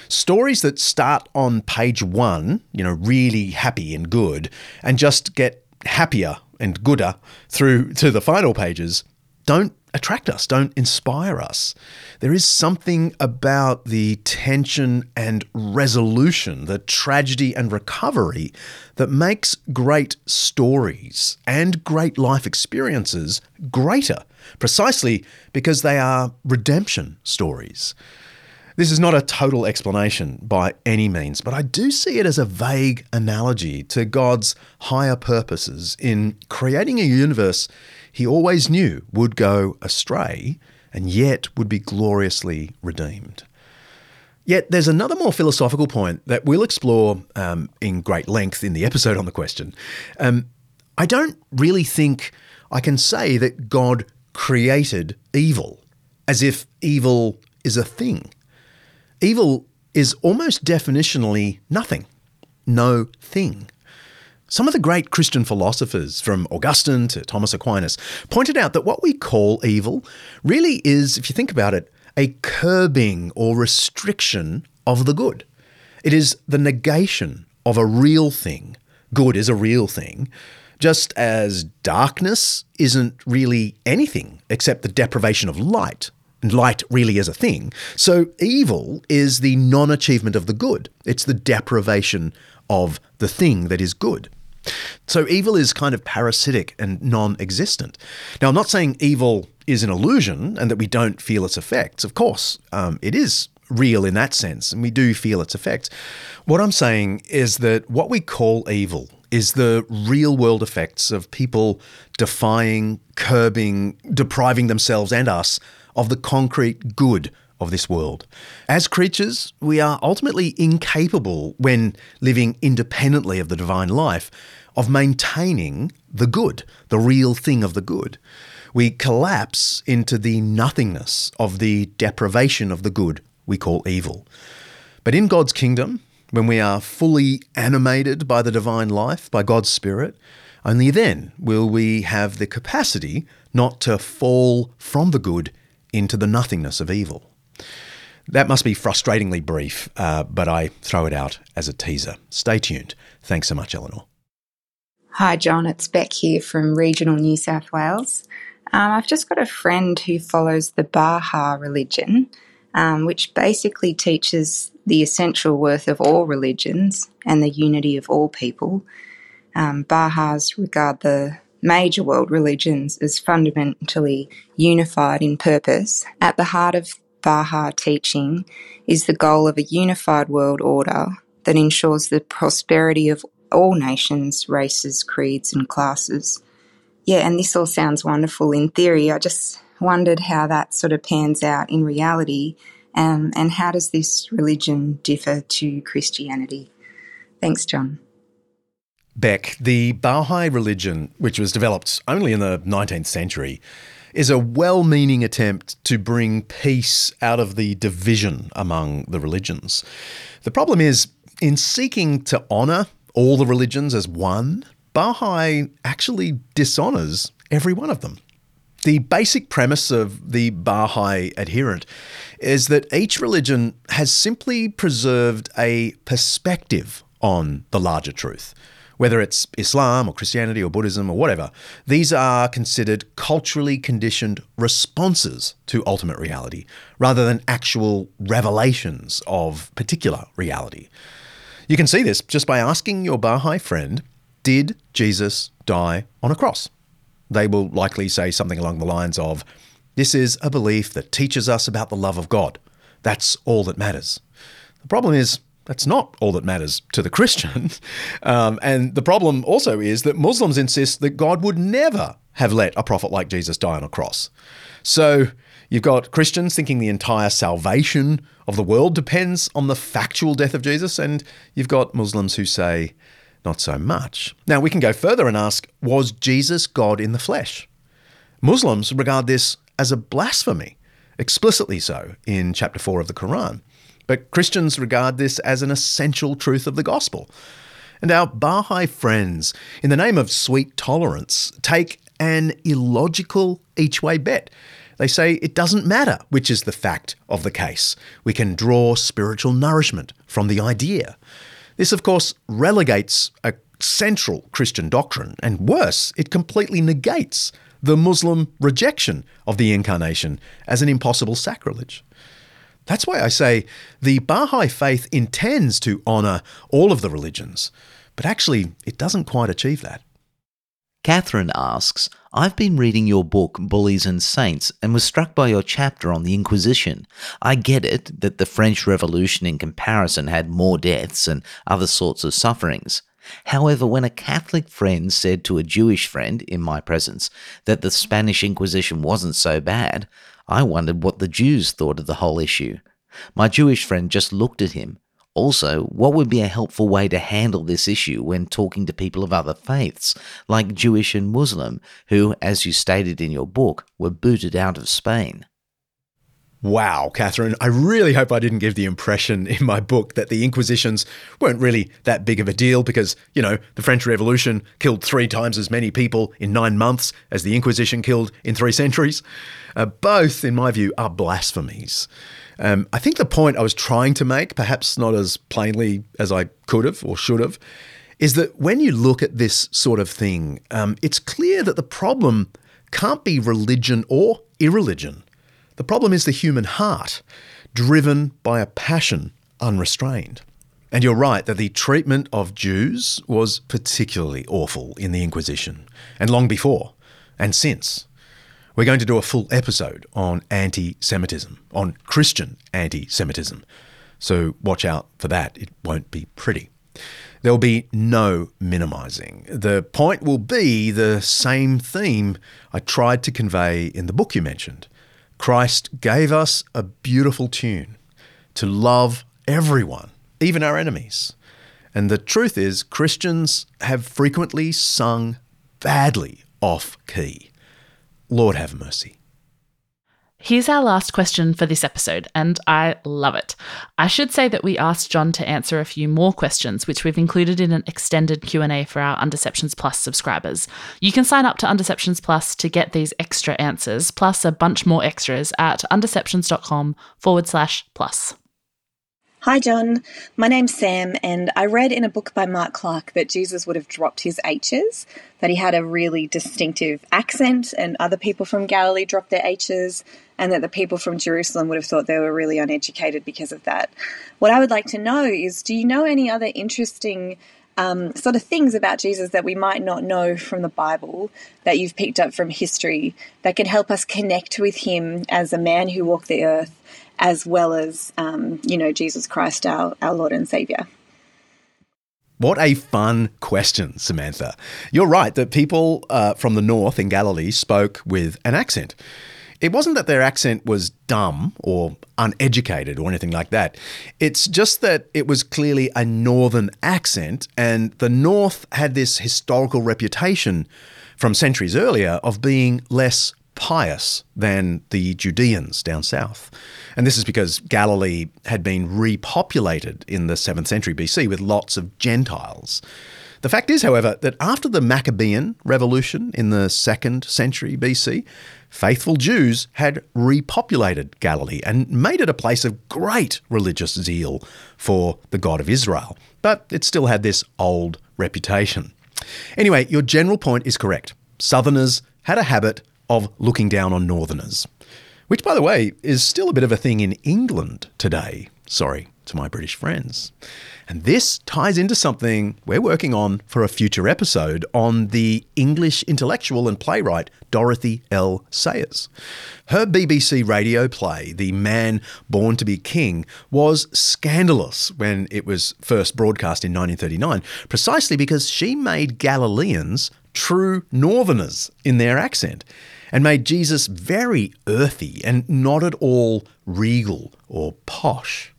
Stories that start on page one, really happy and good, and just get happier and gooder through to the final pages, don't attract us, don't inspire us. There is something about the tension and resolution, the tragedy and recovery, that makes great stories and great life experiences greater, precisely because they are redemption stories. This is not a total explanation by any means, but I do see it as a vague analogy to God's higher purposes in creating a universe he always knew would go astray and yet would be gloriously redeemed. Yet there's another more philosophical point that we'll explore in great length in the episode on the question. I don't really think I can say that God created evil as if evil is a thing. Evil is almost definitionally nothing, no thing. Some of the great Christian philosophers, from Augustine to Thomas Aquinas, pointed out that what we call evil really is, if you think about it, a curbing or restriction of the good. It is the negation of a real thing. Good is a real thing, just as darkness isn't really anything except the deprivation of light. And light really is a thing. So evil is the non-achievement of the good. It's the deprivation of the thing that is good. So evil is kind of parasitic and non-existent. Now, I'm not saying evil is an illusion and that we don't feel its effects. Of course, it is real in that sense, and we do feel its effects. What I'm saying is that what we call evil is the real-world effects of people defying, curbing, depriving themselves and us of the concrete good of this world. As creatures, we are ultimately incapable, when living independently of the divine life, of maintaining the good, the real thing of the good. We collapse into the nothingness of the deprivation of the good we call evil. But in God's kingdom, when we are fully animated by the divine life, by God's Spirit, only then will we have the capacity not to fall from the good into the nothingness of evil. That must be frustratingly brief, but I throw it out as a teaser. Stay tuned. Thanks so much, Eleanor. Hi, John. It's Beck here from regional New South Wales. I've just got a friend who follows the Baha'i religion, which basically teaches the essential worth of all religions and the unity of all people. Baha'is regard the major world religions is fundamentally unified in purpose. At the heart of Baha'i teaching is the goal of a unified world order that ensures the prosperity of all nations, races, creeds and classes. Yeah, and this all sounds wonderful in theory. I just wondered how that sort of pans out in reality, and how does this religion differ to Christianity? Thanks, John. Beck, the Baha'i religion, which was developed only in the 19th century, is a well-meaning attempt to bring peace out of the division among the religions. The problem is, in seeking to honour all the religions as one, Baha'i actually dishonors every one of them. The basic premise of the Baha'i adherent is that each religion has simply preserved a perspective on the larger truth. Whether it's Islam or Christianity or Buddhism or whatever, these are considered culturally conditioned responses to ultimate reality rather than actual revelations of particular reality. You can see this just by asking your Baha'i friend, did Jesus die on a cross? They will likely say something along the lines of, this is a belief that teaches us about the love of God. That's all that matters. The problem is, that's not all that matters to the Christian. And the problem also is that Muslims insist that God would never have let a prophet like Jesus die on a cross. So you've got Christians thinking the entire salvation of the world depends on the factual death of Jesus, and you've got Muslims who say, not so much. Now, we can go further and ask, was Jesus God in the flesh? Muslims regard this as a blasphemy, explicitly so in chapter 4 of the Quran. But Christians regard this as an essential truth of the gospel. And our Baha'i friends, in the name of sweet tolerance, take an illogical each-way bet. They say it doesn't matter which is the fact of the case. We can draw spiritual nourishment from the idea. This, of course, relegates a central Christian doctrine, and worse, it completely negates the Muslim rejection of the incarnation as an impossible sacrilege. That's why I say the Baha'i faith intends to honour all of the religions, but actually it doesn't quite achieve that. Catherine asks, I've been reading your book, Bullies and Saints, and was struck by your chapter on the Inquisition. I get it that the French Revolution in comparison had more deaths and other sorts of sufferings. However, when a Catholic friend said to a Jewish friend, in my presence, that the Spanish Inquisition wasn't so bad, I wondered what the Jews thought of the whole issue. My Jewish friend just looked at him. Also, what would be a helpful way to handle this issue when talking to people of other faiths, like Jewish and Muslim, who, as you stated in your book, were booted out of Spain? Wow, Catherine, I really hope I didn't give the impression in my book that the Inquisitions weren't really that big of a deal because, you know, the French Revolution killed 3 times as many people in 9 months as the Inquisition killed in 3 centuries. Both, in my view, are blasphemies. I think the point I was trying to make, perhaps not as plainly as I could have or should have, is that when you look at this sort of thing, it's clear that the problem can't be religion or irreligion. The problem is the human heart, driven by a passion unrestrained. And you're right that the treatment of Jews was particularly awful in the Inquisition, and long before and since. We're going to do a full episode on anti-Semitism, on Christian anti-Semitism. So watch out for that. It won't be pretty. There'll be no minimising. The point will be the same theme I tried to convey in the book you mentioned. Christ gave us a beautiful tune to love everyone, even our enemies. And the truth is, Christians have frequently sung badly off key. Lord have mercy. Here's our last question for this episode, and I love it. I should say that we asked John to answer a few more questions, which we've included in an extended Q&A for our Undeceptions Plus subscribers. You can sign up to Undeceptions Plus to get these extra answers, plus a bunch more extras at undeceptions.com/plus. Hi, John. My name's Sam, and I read in a book by Mark Clark that Jesus would have dropped his H's, that he had a really distinctive accent, and other people from Galilee dropped their H's, and that the people from Jerusalem would have thought they were really uneducated because of that. What I would like to know is, do you know any other interesting sort of things about Jesus that we might not know from the Bible that you've picked up from history that can help us connect with him as a man who walked the earth, as well as, Jesus Christ, our Lord and Saviour? What a fun question, Samantha. You're right that people from the north in Galilee spoke with an accent. It wasn't that their accent was dumb or uneducated or anything like that. It's just that it was clearly a northern accent, and the north had this historical reputation from centuries earlier of being less pious than the Judeans down south. And this is because Galilee had been repopulated in the 7th century BC with lots of Gentiles. The fact is, however, that after the Maccabean Revolution in the 2nd century BC, faithful Jews had repopulated Galilee and made it a place of great religious zeal for the God of Israel. But it still had this old reputation. Anyway, your general point is correct. Southerners had a habit of looking down on northerners, which, by the way, is still a bit of a thing in England today. Sorry to my British friends. And this ties into something we're working on for a future episode on the English intellectual and playwright Dorothy L. Sayers. Her BBC radio play, The Man Born to Be King, was scandalous when it was first broadcast in 1939, precisely because she made Galileans true northerners in their accent and made Jesus very earthy and not at all regal or posh.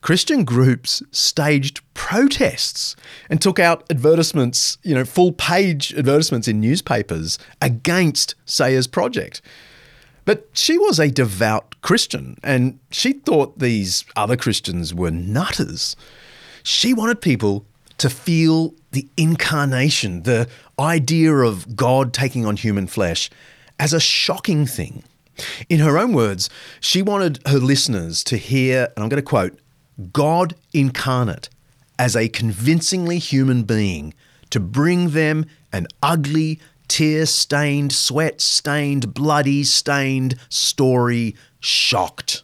Christian groups staged protests and took out advertisements, full-page advertisements in newspapers against Sayers' project. But she was a devout Christian, and she thought these other Christians were nutters. She wanted people to feel the incarnation, the idea of God taking on human flesh, as a shocking thing. In her own words, she wanted her listeners to hear, and I'm going to quote, God incarnate as a convincingly human being to bring them an ugly, tear-stained, sweat-stained, bloody-stained story shocked.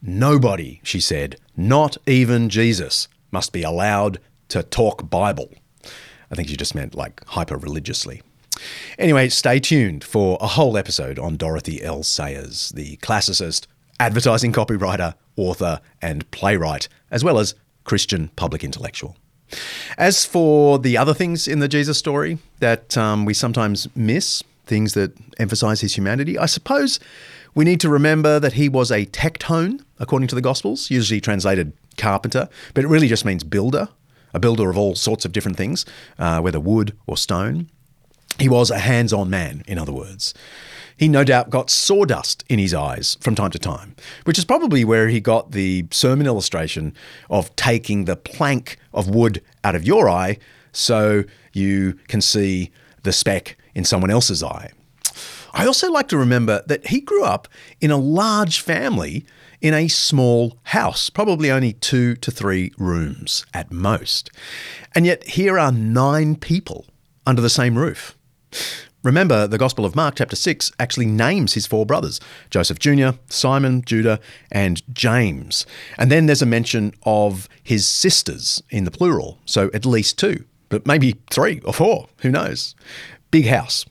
Nobody, she said, not even Jesus, must be allowed to talk Bible. I think she just meant like hyper-religiously. Anyway, stay tuned for a whole episode on Dorothy L. Sayers, the classicist, advertising copywriter, author and playwright, as well as Christian public intellectual. As for the other things in the Jesus story that we sometimes miss, things that emphasize his humanity, I suppose we need to remember that he was a tectone, according to the Gospels, usually translated carpenter, but it really just means builder, a builder of all sorts of different things, whether wood or stone. He was a hands-on man, in other words. He no doubt got sawdust in his eyes from time to time, which is probably where he got the sermon illustration of taking the plank of wood out of your eye so you can see the speck in someone else's eye. I also like to remember that he grew up in a large family in a small house, probably only 2 to 3 rooms at most. And yet here are 9 people under the same roof. Remember, the Gospel of Mark, chapter 6, actually names his 4 brothers, Joseph Jr., Simon, Judah, and James. And then there's a mention of his sisters in the plural, so at least 2, but maybe 3 or 4, who knows? Big house.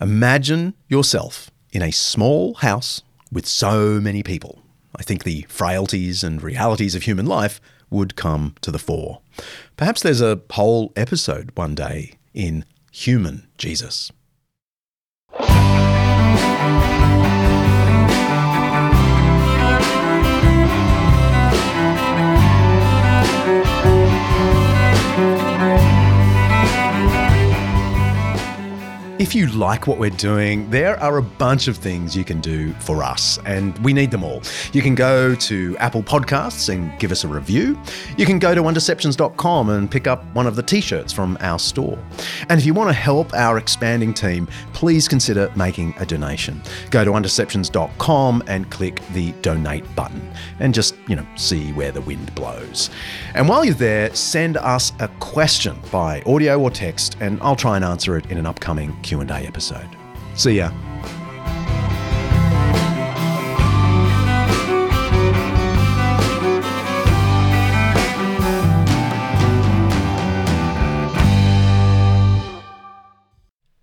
Imagine yourself in a small house with so many people. I think the frailties and realities of human life would come to the fore. Perhaps there's a whole episode one day in Human Jesus. If you like what we're doing, there are a bunch of things you can do for us, and we need them all. You can go to Apple Podcasts and give us a review. You can go to undeceptions.com and pick up one of the t-shirts from our store. And if you want to help our expanding team, please consider making a donation. Go to undeceptions.com and click the donate button and just, see where the wind blows. And while you're there, send us a question by audio or text, and I'll try and answer it in an upcoming Q&A episode. See ya.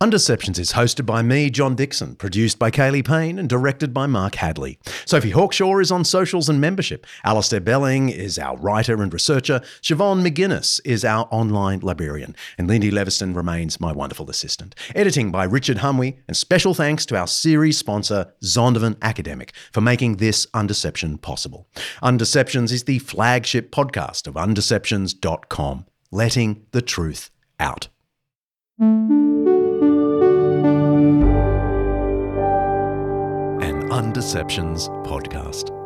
Undeceptions is hosted by me, John Dixon, produced by Kaylee Payne and directed by Mark Hadley. Sophie Hawkshaw is on socials and membership. Alistair Belling is our writer and researcher. Siobhan McGuinness is our online librarian. And Lindy Leviston remains my wonderful assistant. Editing by Richard Humwe, and special thanks to our series sponsor, Zondervan Academic, for making this Undeception possible. Undeceptions is the flagship podcast of undeceptions.com, letting the truth out. Undeceptions podcast.